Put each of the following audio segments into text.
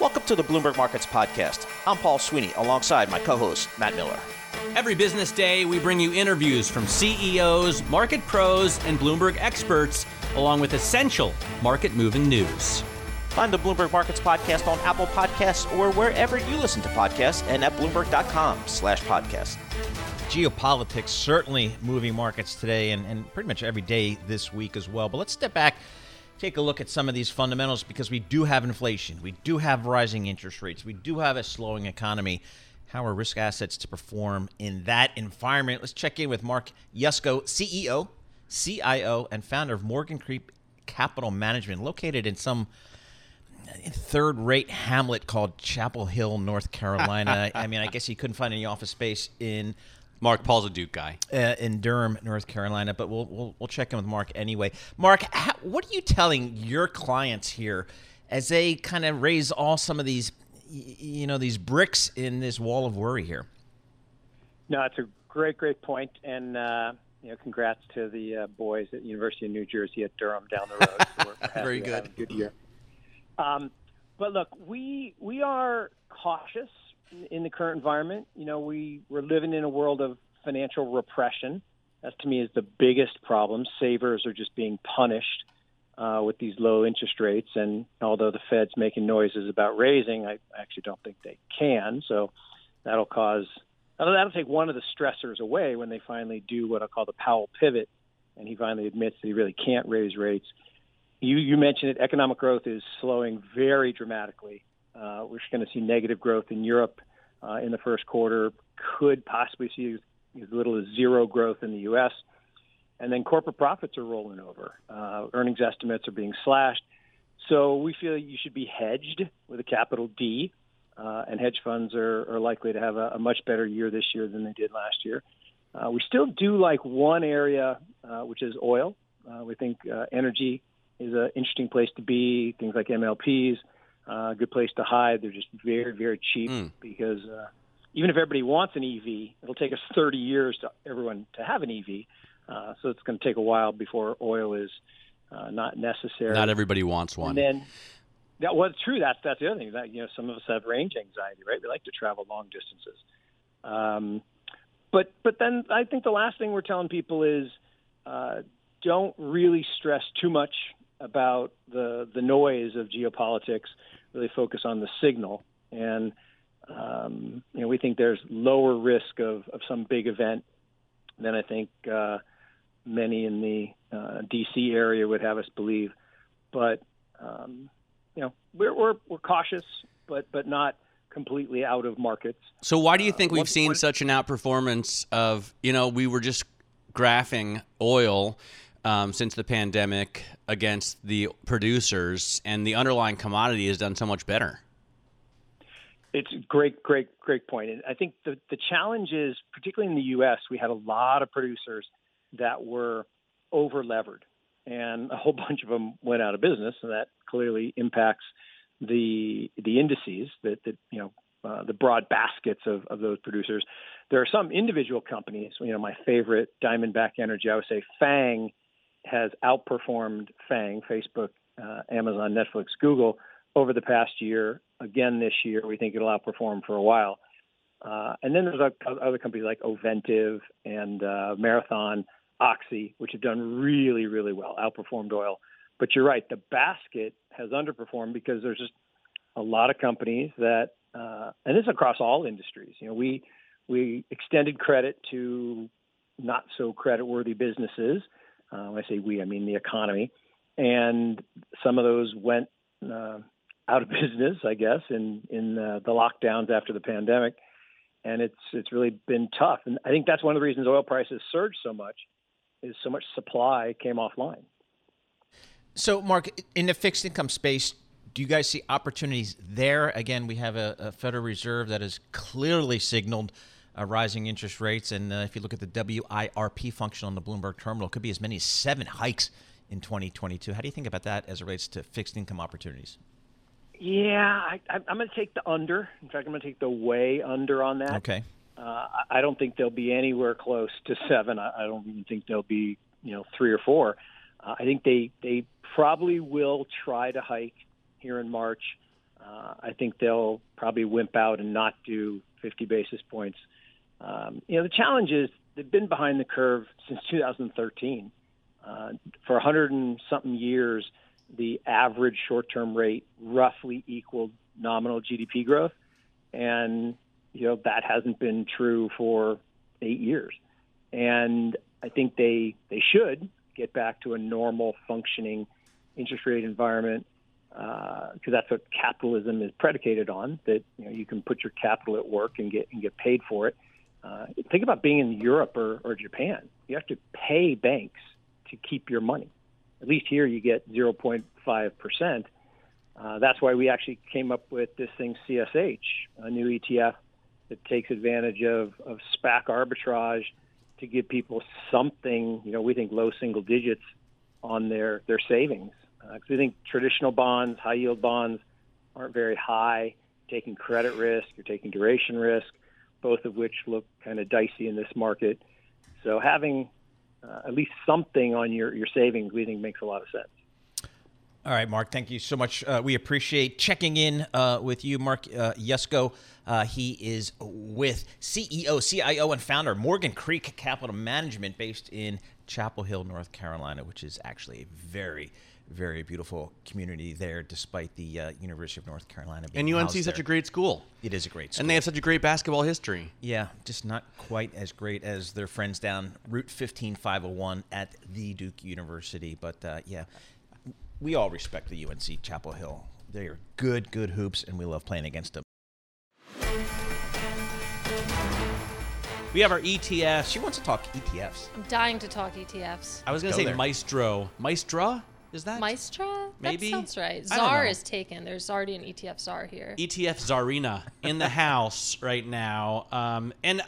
Welcome to the Bloomberg Markets Podcast. I'm Paul Sweeney, alongside my co-host, Matt Miller. Every business day, we bring you interviews from CEOs, market pros, and Bloomberg experts, along with essential market-moving news. Find the Bloomberg Markets Podcast on Apple Podcasts or wherever you listen to podcasts and at Bloomberg.com/podcast. Geopolitics certainly moving markets today and pretty much every day this week as well. But let's step back, take a look at some of these fundamentals, because we do have inflation. We do have rising interest rates. We do have a slowing economy. How are risk assets to perform in that environment? Let's check in with Mark Yusko, CEO, CIO, and founder of Morgan Creek Capital Management, located in some third-rate hamlet called Chapel Hill, North Carolina. I mean, I guess he couldn't find any office space in Mark. Paul's a Duke guy in Durham, North Carolina. But we'll check in with Mark anyway. Mark, what are you telling your clients here as they kind of raise all some of these, you know, these bricks in this wall of worry here? No, it's a great point, and congrats to the boys at University of New Jersey at Durham down the road. So we're very good. Good year. But look, we are cautious in the current environment. You know, we're living in a world of financial repression. That, to me, is the biggest problem. Savers are just being punished with these low interest rates. And although the Fed's making noises about raising, I actually don't think they can. So that'll take one of the stressors away when they finally do what I call the Powell pivot, and he finally admits that he really can't raise rates. You mentioned it. Economic growth is slowing very dramatically. We're going to see negative growth in Europe in the first quarter, could possibly see as little as zero growth in the U.S. And then corporate profits are rolling over. Earnings estimates are being slashed. So we feel you should be hedged with a capital D, and hedge funds are likely to have a much better year this year than they did last year. We still do like one area, which is oil. We think energy is an interesting place to be. Things like MLPs, good place to hide. They're just very, very cheap because even if everybody wants an EV, it'll take us 30 years to everyone to have an EV. So it's going to take a while before oil is not necessary. Not everybody wants one. And then that was true. That's the other thing. That, you know, some of us have range anxiety, right? We like to travel long distances. But then I think the last thing we're telling people is don't really stress too much about the noise of geopolitics. Really focus on the signal. And we think there's lower risk of some big event than I think many in the D.C. area would have us believe. But we're cautious, but not completely out of markets. So why do you think we've seen such an outperformance of, you know, we were just graphing oil since the pandemic against the producers, and the underlying commodity has done so much better? It's a great point. And I think the challenge is, particularly in the U.S., we had a lot of producers that were over-levered, and a whole bunch of them went out of business, and that clearly impacts the indices, the broad baskets of those producers. There are some individual companies, you know, my favorite, Diamondback Energy. I would say FANG has outperformed FANG, Facebook, Amazon, Netflix, Google, over the past year. Again, this year, we think it'll outperform for a while. And then there's other companies like Oventive and Marathon, Oxy, which have done really, really well, outperformed oil. But you're right, the basket has underperformed because there's just a lot of companies that, and this is across all industries. You know, we extended credit to not so creditworthy businesses. When I say we, I mean the economy. And some of those went out of business, I guess, in the lockdowns after the pandemic. And it's really been tough. And I think that's one of the reasons oil prices surged so much, is so much supply came offline. So, Mark, in the fixed income space, do you guys see opportunities there? Again, we have a Federal Reserve that has clearly signaled rising interest rates. And if you look at the WIRP function on the Bloomberg Terminal, it could be as many as 7 hikes in 2022. How do you think about that as it relates to fixed income opportunities? Yeah, I'm going to take the under. In fact, I'm going to take the way under on that. Okay. I don't think they'll be anywhere close to 7. I don't even think they'll be, 3 or 4. I think they probably will try to hike here in March. I think they'll probably wimp out and not do 50 basis points. The challenge is they've been behind the curve since 2013. For 100 and something years, the average short-term rate roughly equaled nominal GDP growth. And, that hasn't been true for 8 years. And I think they should get back to a normal functioning interest rate environment, because that's what capitalism is predicated on, that you can put your capital at work and get paid for it. Think about being in Europe or Japan. You have to pay banks to keep your money. At least here you get 0.5%. That's why we actually came up with this thing, CSH, a new ETF that takes advantage of SPAC arbitrage to give people something, we think low single digits on their savings. Because we think traditional bonds, high-yield bonds, aren't very high, taking credit risk, you're taking duration risk, both of which look kind of dicey in this market. So having at least something on your savings, we think makes a lot of sense. All right, Mark, thank you so much. We appreciate checking in with you, Mark Yusko. He is with CEO, CIO, and founder Morgan Creek Capital Management, based in Chapel Hill, North Carolina, which is actually a very, very beautiful community there, despite the University of North Carolina being and UNC is such a great school. It is a great school. And they have such a great basketball history. Yeah, just not quite as great as their friends down Route 15501 at the Duke University. But, we all respect the UNC Chapel Hill. They are good, good hoops, and we love playing against them. We have our ETFs. She wants to talk ETFs. I'm dying to talk ETFs. I was going to say there. Maestro. Maestra? Is that? Maestra? Maybe? That sounds right. Czar is taken. There's already an ETF Czar here. ETF Czarina in the house right now. And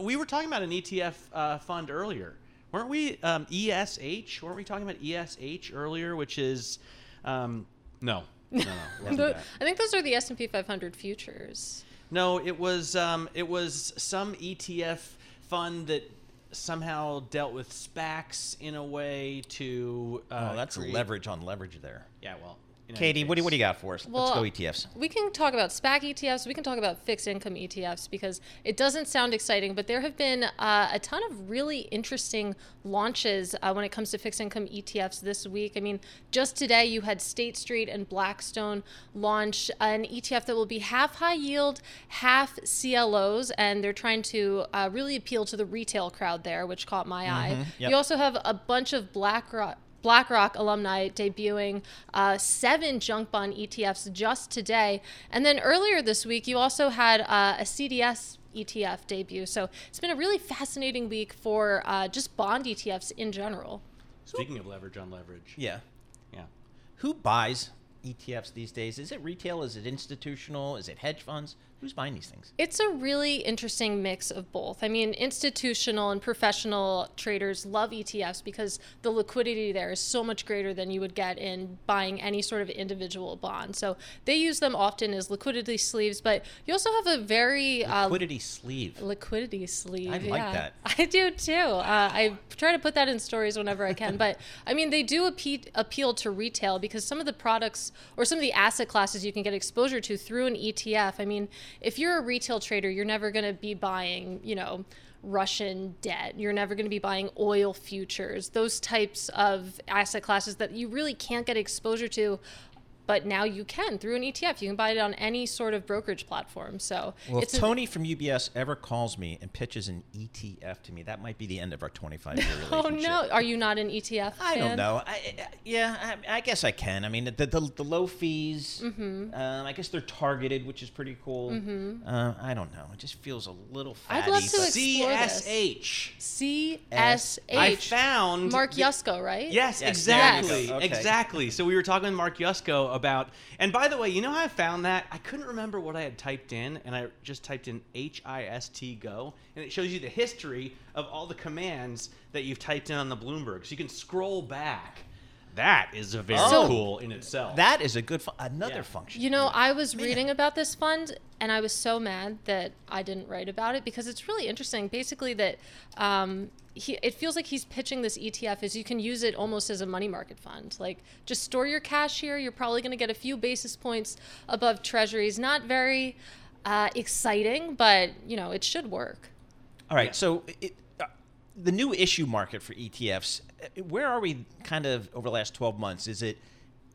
we were talking about an ETF fund earlier. Weren't we ESH? Weren't we talking about ESH earlier, which is no. I think those are the S&P 500 futures. No, it was some ETF fund that somehow dealt with SPACs in a way to that's leverage on leverage there. Yeah, well. Katie, what do you got for us? Well, let's go ETFs. We can talk about SPAC ETFs. We can talk about fixed income ETFs, because it doesn't sound exciting, but there have been a ton of really interesting launches when it comes to fixed income ETFs this week. I mean, just today you had State Street and Blackstone launch an ETF that will be half high yield, half CLOs, and they're trying to really appeal to the retail crowd there, which caught my eye. Yep. You also have a bunch of BlackRock alumni debuting 7 junk bond ETFs just today. And then earlier this week, you also had a CDS ETF debut. So it's been a really fascinating week for just bond ETFs in general. Speaking of leverage on leverage. Yeah. Who buys ETFs these days? Is it retail? Is it institutional? Is it hedge funds? Who's buying these things? It's a really interesting mix of both. I mean, institutional and professional traders love ETFs because the liquidity there is so much greater than you would get in buying any sort of individual bond. So they use them often as liquidity sleeves, but you also have a very... Liquidity sleeve. I like that. I do too. I try to put that in stories whenever I can, but I mean, they do appeal to retail because some of the products or some of the asset classes you can get exposure to through an ETF. I mean, if you're a retail trader, you're never going to be buying, Russian debt. You're never going to be buying oil futures, those types of asset classes that you really can't get exposure to. But now you can through an ETF. You can buy it on any sort of brokerage platform. So, if Tony from UBS ever calls me and pitches an ETF to me, that might be the end of our 25-year relationship. Oh no! Are you not an ETF fan? I don't know. I guess I can. I mean, the low fees. Mm-hmm. I guess they're targeted, which is pretty cool. Mm-hmm. I don't know. It just feels a little fatty. I'd love to explore CSH. I found Mark Yusko, right? Yes. Exactly. Yes. Okay. Exactly. So we were talking with Mark Yusko about, and by the way, you know how I found that? I couldn't remember what I had typed in, and I just typed in HIST Go, and it shows you the history of all the commands that you've typed in on the Bloomberg. So you can scroll back That is a very cool in itself. That is a good function. You know, I was reading about this fund, and I was so mad that I didn't write about it because it's really interesting. Basically, that it feels like he's pitching this ETF as you can use it almost as a money market fund. Like, just store your cash here. You're probably going to get a few basis points above treasuries. Not very exciting, but you know, it should work. All right, so the new issue market for ETFs, where are we kind of over the last 12 months? Is it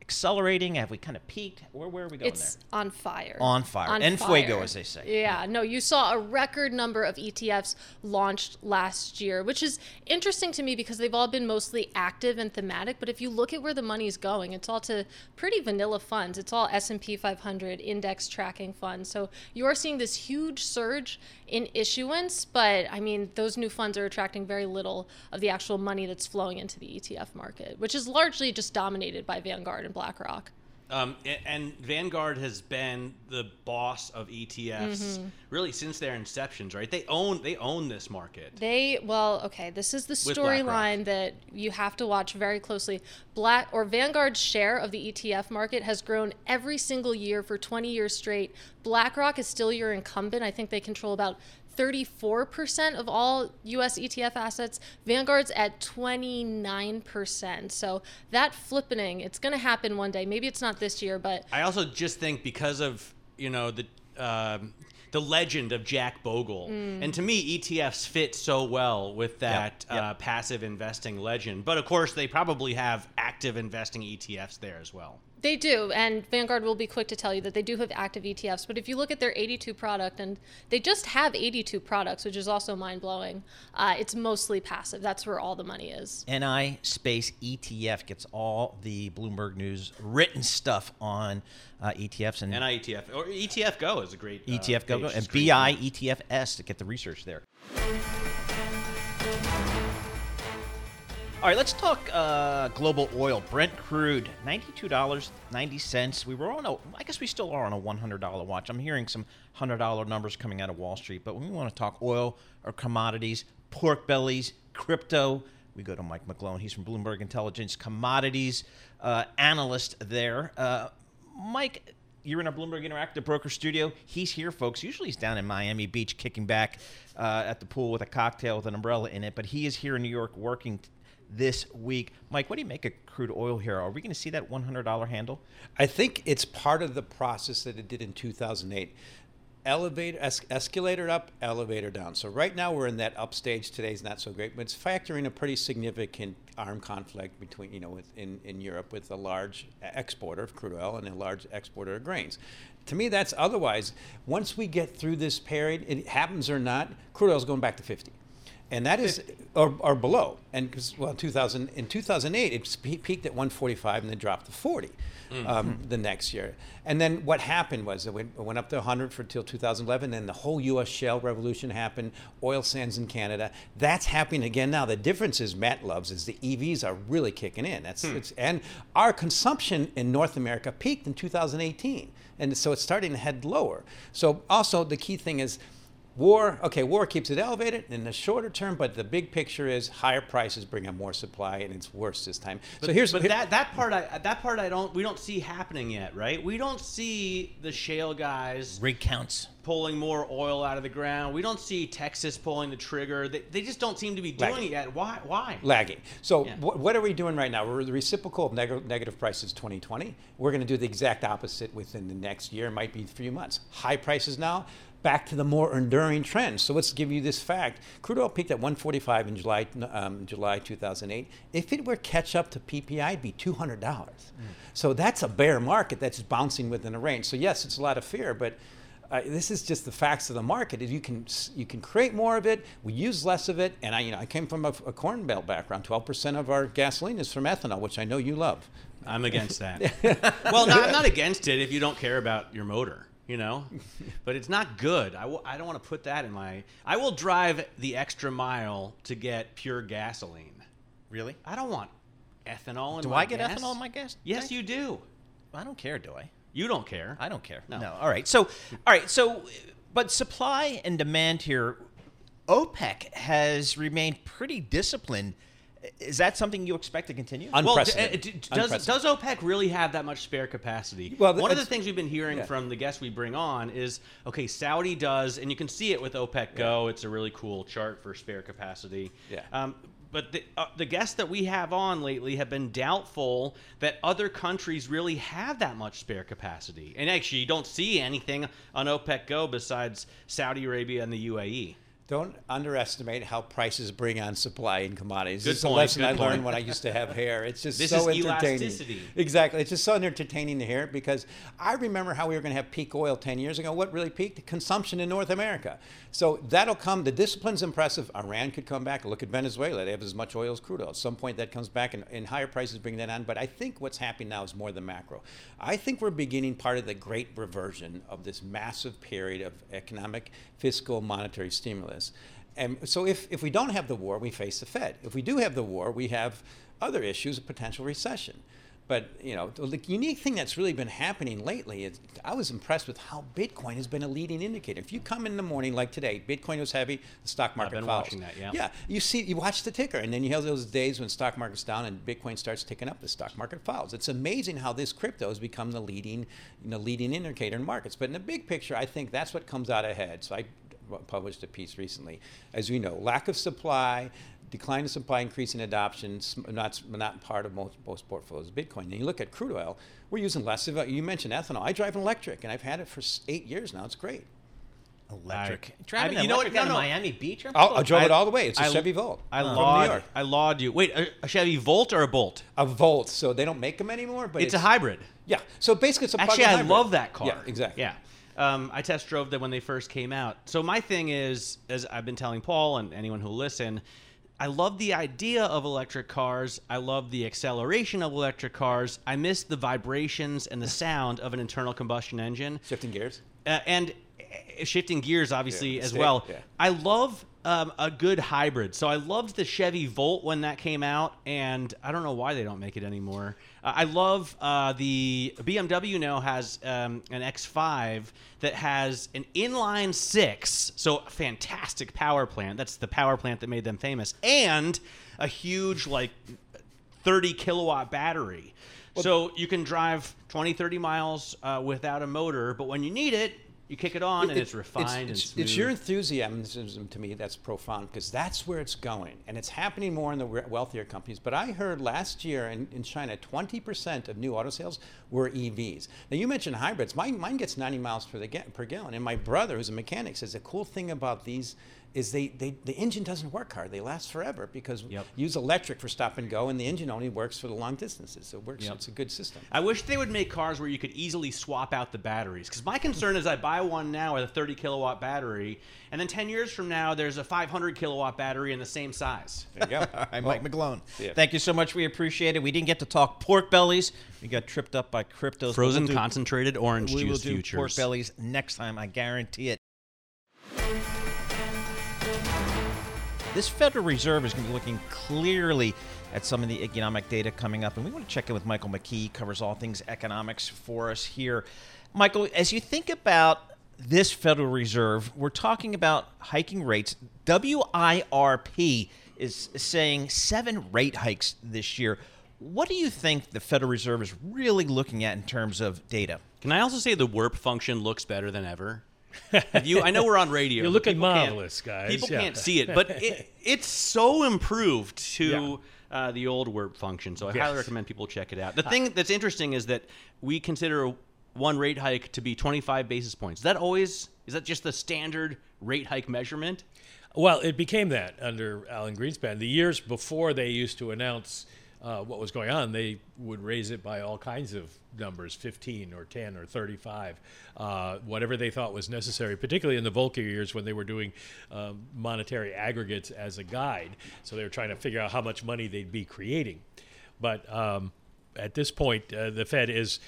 accelerating? Have we kind of peaked? Where are we going there? It's on fire. Fuego, as they say. Yeah. No, you saw a record number of ETFs launched last year, which is interesting to me because they've all been mostly active and thematic. But if you look at where the money's going, it's all to pretty vanilla funds. It's all S&P 500 index tracking funds. So you are seeing this huge surge in issuance. But I mean, those new funds are attracting very little of the actual money that's flowing into the ETF market, which is largely just dominated by Vanguard and BlackRock. And Vanguard has been the boss of ETFs really since their inceptions, right? They own this market. This is the storyline that you have to watch very closely. Vanguard's share of the ETF market has grown every single year for 20 years straight. BlackRock is still your incumbent. I think they control about 34% of all U.S. ETF assets. Vanguard's at 29%. So that flippening, it's going to happen one day. Maybe it's not this year, but I also just think because of, you know, the legend of Jack Bogle, and to me, ETFs fit so well with that passive investing legend. But of course, they probably have active investing ETFs there as well. They do, and Vanguard will be quick to tell you that they do have active ETFs, but if you look at their 82 product, and they just have 82 products, which is also mind-blowing, it's mostly passive. That's where all the money is. NI space ETF gets all the Bloomberg News written stuff on ETFs. And NI ETF, or ETF Go is a great ETF Go, and BI ETFs to get the research there. All right, let's talk global oil. Brent crude, $92.90. We were on we still are on a $100 watch. I'm hearing some $100 numbers coming out of Wall Street, but when we want to talk oil or commodities, pork bellies, crypto, we go to Mike McGlone. He's from Bloomberg Intelligence, commodities analyst there. Mike, you're in our Bloomberg Interactive Broker Studio. He's here, folks. Usually he's down in Miami Beach kicking back at the pool with a cocktail with an umbrella in it, but he is here in New York working this week. Mike, what do you make of crude oil here? Are we going to see that $100 handle? I think it's part of the process that it did in 2008. Escalator up, elevator down. So right now we're in that upstage. Today's not so great, but it's factoring a pretty significant armed conflict between, in Europe with a large exporter of crude oil and a large exporter of grains. To me, that's otherwise. Once we get through this period, it happens or not, crude oil is going back to 50. And that is, or below. And in 2008, it peaked at 145 and then dropped to 40 the next year. And then what happened was it went up to 100 until 2011, and the whole U.S. shale revolution happened, oil sands in Canada. That's happening again now. The difference is Matt loves is the EVs are really kicking in. And our consumption in North America peaked in 2018. And so it's starting to head lower. So also the key thing is, war keeps it elevated in the shorter term, but the big picture is higher prices bring on more supply, and it's worse this time. We don't see happening yet, right? We don't see the shale guys rig counts pulling more oil out of the ground. We don't see Texas pulling the trigger. They just don't seem to be doing it yet. Why? Lagging. So what are we doing right now? We're the reciprocal of negative prices 2020. We're going to do the exact opposite within the next year. It might be a few months. High prices now. Back to the more enduring trends. So let's give you this fact. Crude oil peaked at 145 in July 2008. If it were catch up to PPI, it'd be $200. So that's a bear market that's bouncing within a range. So yes, it's a lot of fear, but this is just the facts of the market. You can create more of it, we use less of it, and I came from a Corn Belt background. 12% of our gasoline is from ethanol, which I know you love. I'm against that. Well, no, I'm not against it if you don't care about your motor. But it's not good. I don't want to put that in my... I will drive the extra mile to get pure gasoline. Really? I don't want ethanol in my gas. Do I get ethanol in my gas? Yes, you do. I don't care, do I? You don't care. I don't care. No. All right. So, but supply and demand here, OPEC has remained pretty disciplined Is that something you expect to continue? Unprecedented. Well, does OPEC really have that much spare capacity? Well, one of the things we've been hearing from the guests we bring on is, okay, Saudi does, and you can see it with OPEC Go. It's a really cool chart for spare capacity. Yeah. But the guests that we have on lately have been doubtful that other countries really have that much spare capacity. And actually, you don't see anything on OPEC Go besides Saudi Arabia and the UAE. Don't underestimate how prices bring on supply in commodities. Good this is point, a lesson I learned when I used to have hair. It's just this so is entertaining. Elasticity. Exactly. It's just so entertaining to hear it, because I remember how we were going to have peak oil 10 years ago. What really peaked? Consumption in North America. So that'll come. The discipline's impressive. Iran could come back. Look at Venezuela. They have as much oil as crude oil. At some point that comes back, and higher prices bring that on. But I think what's happening now is more the macro. I think we're beginning part of the great reversion of this massive period of economic, fiscal, monetary stimulus. And so if we don't have the war, we face the Fed. If we do have the war, we have other issues, a potential recession. But, you know, the unique thing that's really been happening lately is I was impressed with how Bitcoin has been a leading indicator. If you come in the morning, like today, Bitcoin was heavy, the stock market follows. I've been watching that, yeah. Yeah, you watch the ticker, and then you have those days when the stock market's down and Bitcoin starts ticking up, the stock market follows. It's amazing how this crypto has become the leading, leading indicator in markets. But in the big picture, I think that's what comes out ahead. So I published a piece recently, as we know, lack of supply, decline in supply, increase in adoption, not part of most portfolios. Bitcoin. And you look at crude oil, we're using less of it. You mentioned ethanol. I drive an electric, and I've had it for 8 years now. It's great. Electric. Driving an electric down to Miami Beach? I drove it all the way. It's a Chevy Volt. I laud you. Wait, a Chevy Volt or a Bolt? A Volt. So they don't make them anymore, but it's a hybrid. Yeah. So basically, it's a plug-in hybrid. Actually, I love that car. Yeah, exactly. Yeah. I test drove them when they first came out. So my thing is, as I've been telling Paul and anyone who'll listen, I love the idea of electric cars. I love the acceleration of electric cars. I miss the vibrations and the sound of an internal combustion engine. Shifting gears. Shifting gears, obviously, as well. Yeah. I love a good hybrid. So I loved the Chevy Volt when that came out, and I don't know why they don't make it anymore. I love the BMW now has an X5 that has an inline six, so a fantastic power plant. That's the power plant that made them famous, and a huge 30-kilowatt battery. Well, so you can drive 20, 30 miles without a motor, but when you need it, you kick it on, and it's refined and smooth. It's your enthusiasm, to me, that's profound, because that's where it's going. And it's happening more in the wealthier companies. But I heard last year in China, 20% of new auto sales were EVs. Now, you mentioned hybrids. Mine gets 90 miles per gallon. And my brother, who's a mechanic, says the cool thing about these is the engine doesn't work hard. They last forever, because you use electric for stop and go, and the engine only works for the long distances. So it works. Yep. It's a good system. I wish they would make cars where you could easily swap out the batteries, because my concern is I buy one now with a 30-kilowatt battery, and then 10 years from now, there's a 500-kilowatt battery in the same size. There you go. I'm Mike McGlone. Yeah. Thank you so much. We appreciate it. We didn't get to talk pork bellies. We got tripped up by cryptos. Frozen concentrated orange juice futures. We will do pork bellies next time. I guarantee it. This Federal Reserve is going to be looking clearly at some of the economic data coming up, and we want to check in with Michael McKee, covers all things economics for us here. Michael, as you think about this Federal Reserve, we're talking about hiking rates. WIRP is saying 7 rate hikes this year. What do you think the Federal Reserve is really looking at in terms of data? Can I also say the WIRP function looks better than ever? I know we're on radio. You're looking marvelous, guys. People can't see it, but it's so improved to the old WIRP function. So I highly recommend people check it out. The thing that's interesting is that we consider one rate hike to be 25 basis points. Is that just the standard rate hike measurement? Well, it became that under Alan Greenspan. The years before they used to announce what was going on, they would raise it by all kinds of numbers, 15 or 10 or 35, whatever they thought was necessary, particularly in the Volcker years when they were doing monetary aggregates as a guide. So they were trying to figure out how much money they'd be creating. But at this point, the Fed is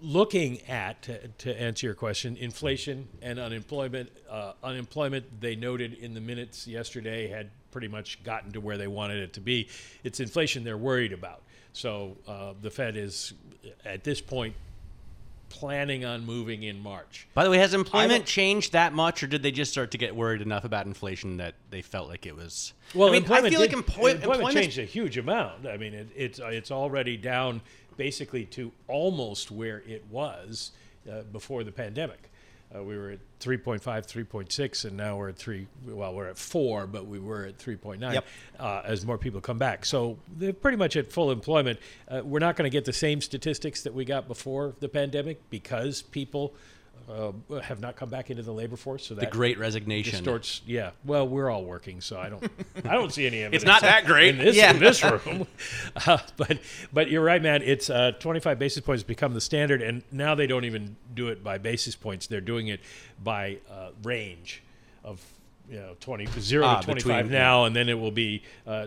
looking at, to answer your question, inflation and unemployment. Unemployment, they noted in the minutes yesterday, had pretty much gotten to where they wanted it to be. It's inflation they're worried about. So the Fed is, at this point, planning on moving in March. By the way, has employment changed that much, or did they just start to get worried enough about inflation that they felt like it was? Well, I mean, employment changed a huge amount. I mean, it's already down basically to almost where it was before the pandemic. We were at 3.5, 3.6, and now we're at 3. Well, we're at 4, but we were at 3.9 as more people come back. So they're pretty much at full employment. We're not going to get the same statistics that we got before the pandemic because people have not come back into the labor force. So that the Great Resignation distorts. Yeah. Well, we're all working, so I don't see any evidence. It's not that great in this room. But you're right, Matt. It's 25 basis points become the standard, and now they don't even do it by basis points. They're doing it by range of 0 to 25 between, now, and then it will be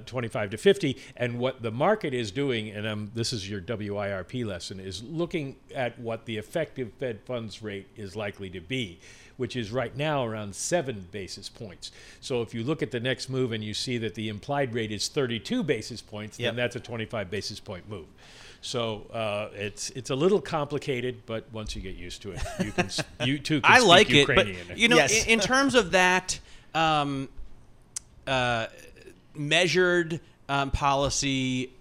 25 to 50. And what the market is doing, and this is your WIRP lesson, is looking at what the effective Fed funds rate is likely to be, which is right now around 7 basis points. So if you look at the next move and you see that the implied rate is 32 basis points, then that's a 25 basis point move. So it's a little complicated, but once you get used to it, you too can speak Ukrainian. But in terms of that measured policy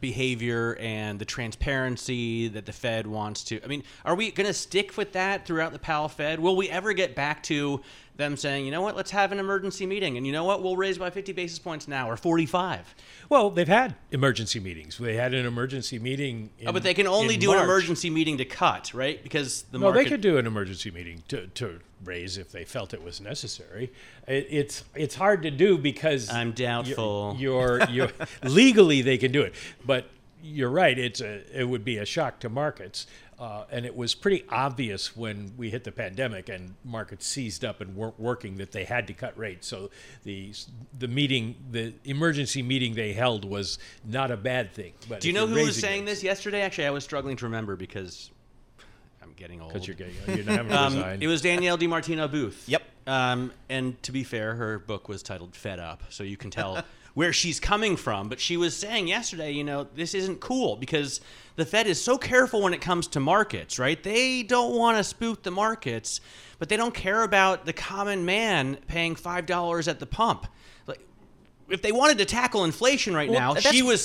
behavior and the transparency that the Fed wants to, I mean, are we going to stick with that throughout the Powell Fed? Will we ever get back to them saying, you know what, let's have an emergency meeting, and you know what, we'll raise by 50 basis points now, or 45? Well, they've had emergency meetings. They had an emergency meeting in March. But they can only do an emergency meeting to cut, right? Because the market... No, they could do an emergency meeting to raise if they felt it was necessary. It's hard to do because... I'm doubtful. Legally, they can do it. But you're right, it would be a shock to markets. And it was pretty obvious when we hit the pandemic and markets seized up and weren't working that they had to cut rates. So the emergency meeting they held was not a bad thing. But do you know who was saying this yesterday? Actually, I was struggling to remember because I'm getting old. Because you're not having a design. It was Danielle DiMartino Booth. Yep. And to be fair, her book was titled Fed Up, so you can tell where she's coming from. But she was saying yesterday, this isn't cool because the Fed is so careful when it comes to markets, right? They don't want to spook the markets, but they don't care about the common man paying $5 at the pump. Like, if they wanted to tackle inflation now, she was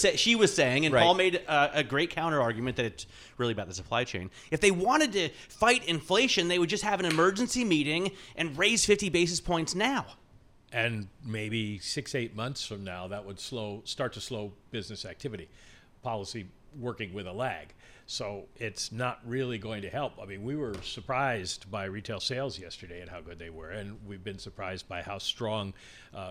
saying, and right. Paul made a great counter argument that it's really about the supply chain. If they wanted to fight inflation, they would just have an emergency meeting and raise 50 basis points now. And maybe 6-8 months from now, that would start to slow business activity, policy working with a lag. So it's not really going to help. I mean, we were surprised by retail sales yesterday and how good they were. And we've been surprised by how strong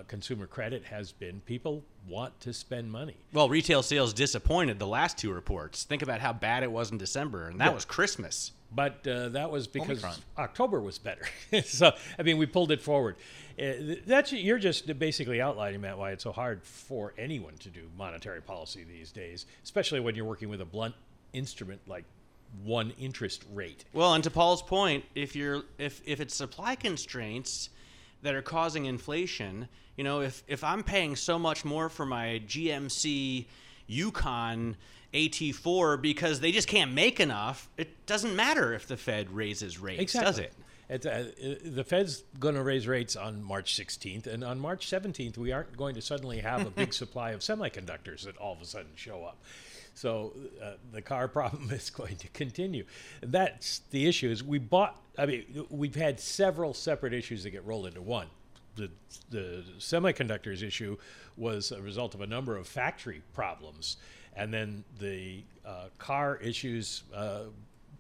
consumer credit has been. People want to spend money. Well, retail sales disappointed the last 2 reports. Think about how bad it was in December. And that was Christmas. But that was because Omicron. October was better. So, I mean, we pulled it forward. You're just basically outlining, Matt, why it's so hard for anyone to do monetary policy these days, especially when you're working with a blunt instrument like one interest rate. Well, and to Paul's point, if it's supply constraints that are causing inflation, if I'm paying so much more for my GMC Yukon AT4 because they just can't make enough, it doesn't matter if the Fed raises rates, does it? The Fed's going to raise rates on March 16th, and on March 17th, we aren't going to suddenly have a big supply of semiconductors that all of a sudden show up. So the car problem is going to continue. That's the issue. We've had several separate issues that get rolled into one. The semiconductors issue was a result of a number of factory problems, and then the car issues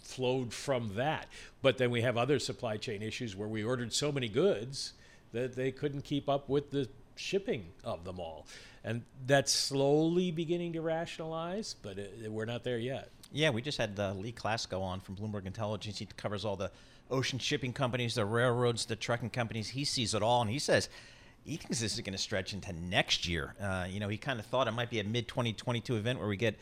flowed from that. But then we have other supply chain issues where we ordered so many goods that they couldn't keep up with the shipping of them all. And that's slowly beginning to rationalize, but we're not there yet. Yeah, we just had Lee Klasko on from Bloomberg Intelligence. He covers all the ocean shipping companies, the railroads, the trucking companies. He sees it all, and he says he thinks this is going to stretch into next year. He kind of thought it might be a mid-2022 event where we get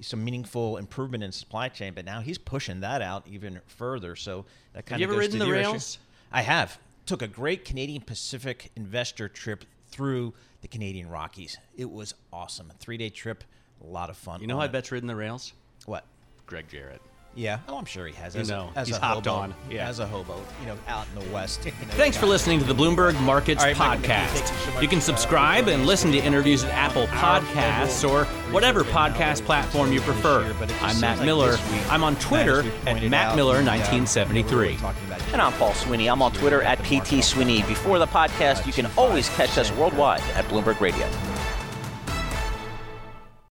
some meaningful improvement in supply chain, but now he's pushing that out even further. So that kind of goes to the issue. Have you ever ridden the rails? I have. Took a great Canadian Pacific investor trip through the Canadian Rockies. It was awesome. A 3-day trip, a lot of fun. You know who I bet's ridden the rails? What? Greg Jarrett. Yeah. Oh, I'm sure he has. As a hobo, out in the West. Thanks for listening to the Bloomberg Markets Podcast. You can subscribe and listen to interviews at Apple Podcasts or whatever podcast platform you prefer. I'm Matt Miller. I'm on Twitter at Matt Miller 1973. And I'm Paul Sweeney. I'm on Twitter at PT Sweeney. Before the podcast, you can always catch us worldwide at Bloomberg Radio.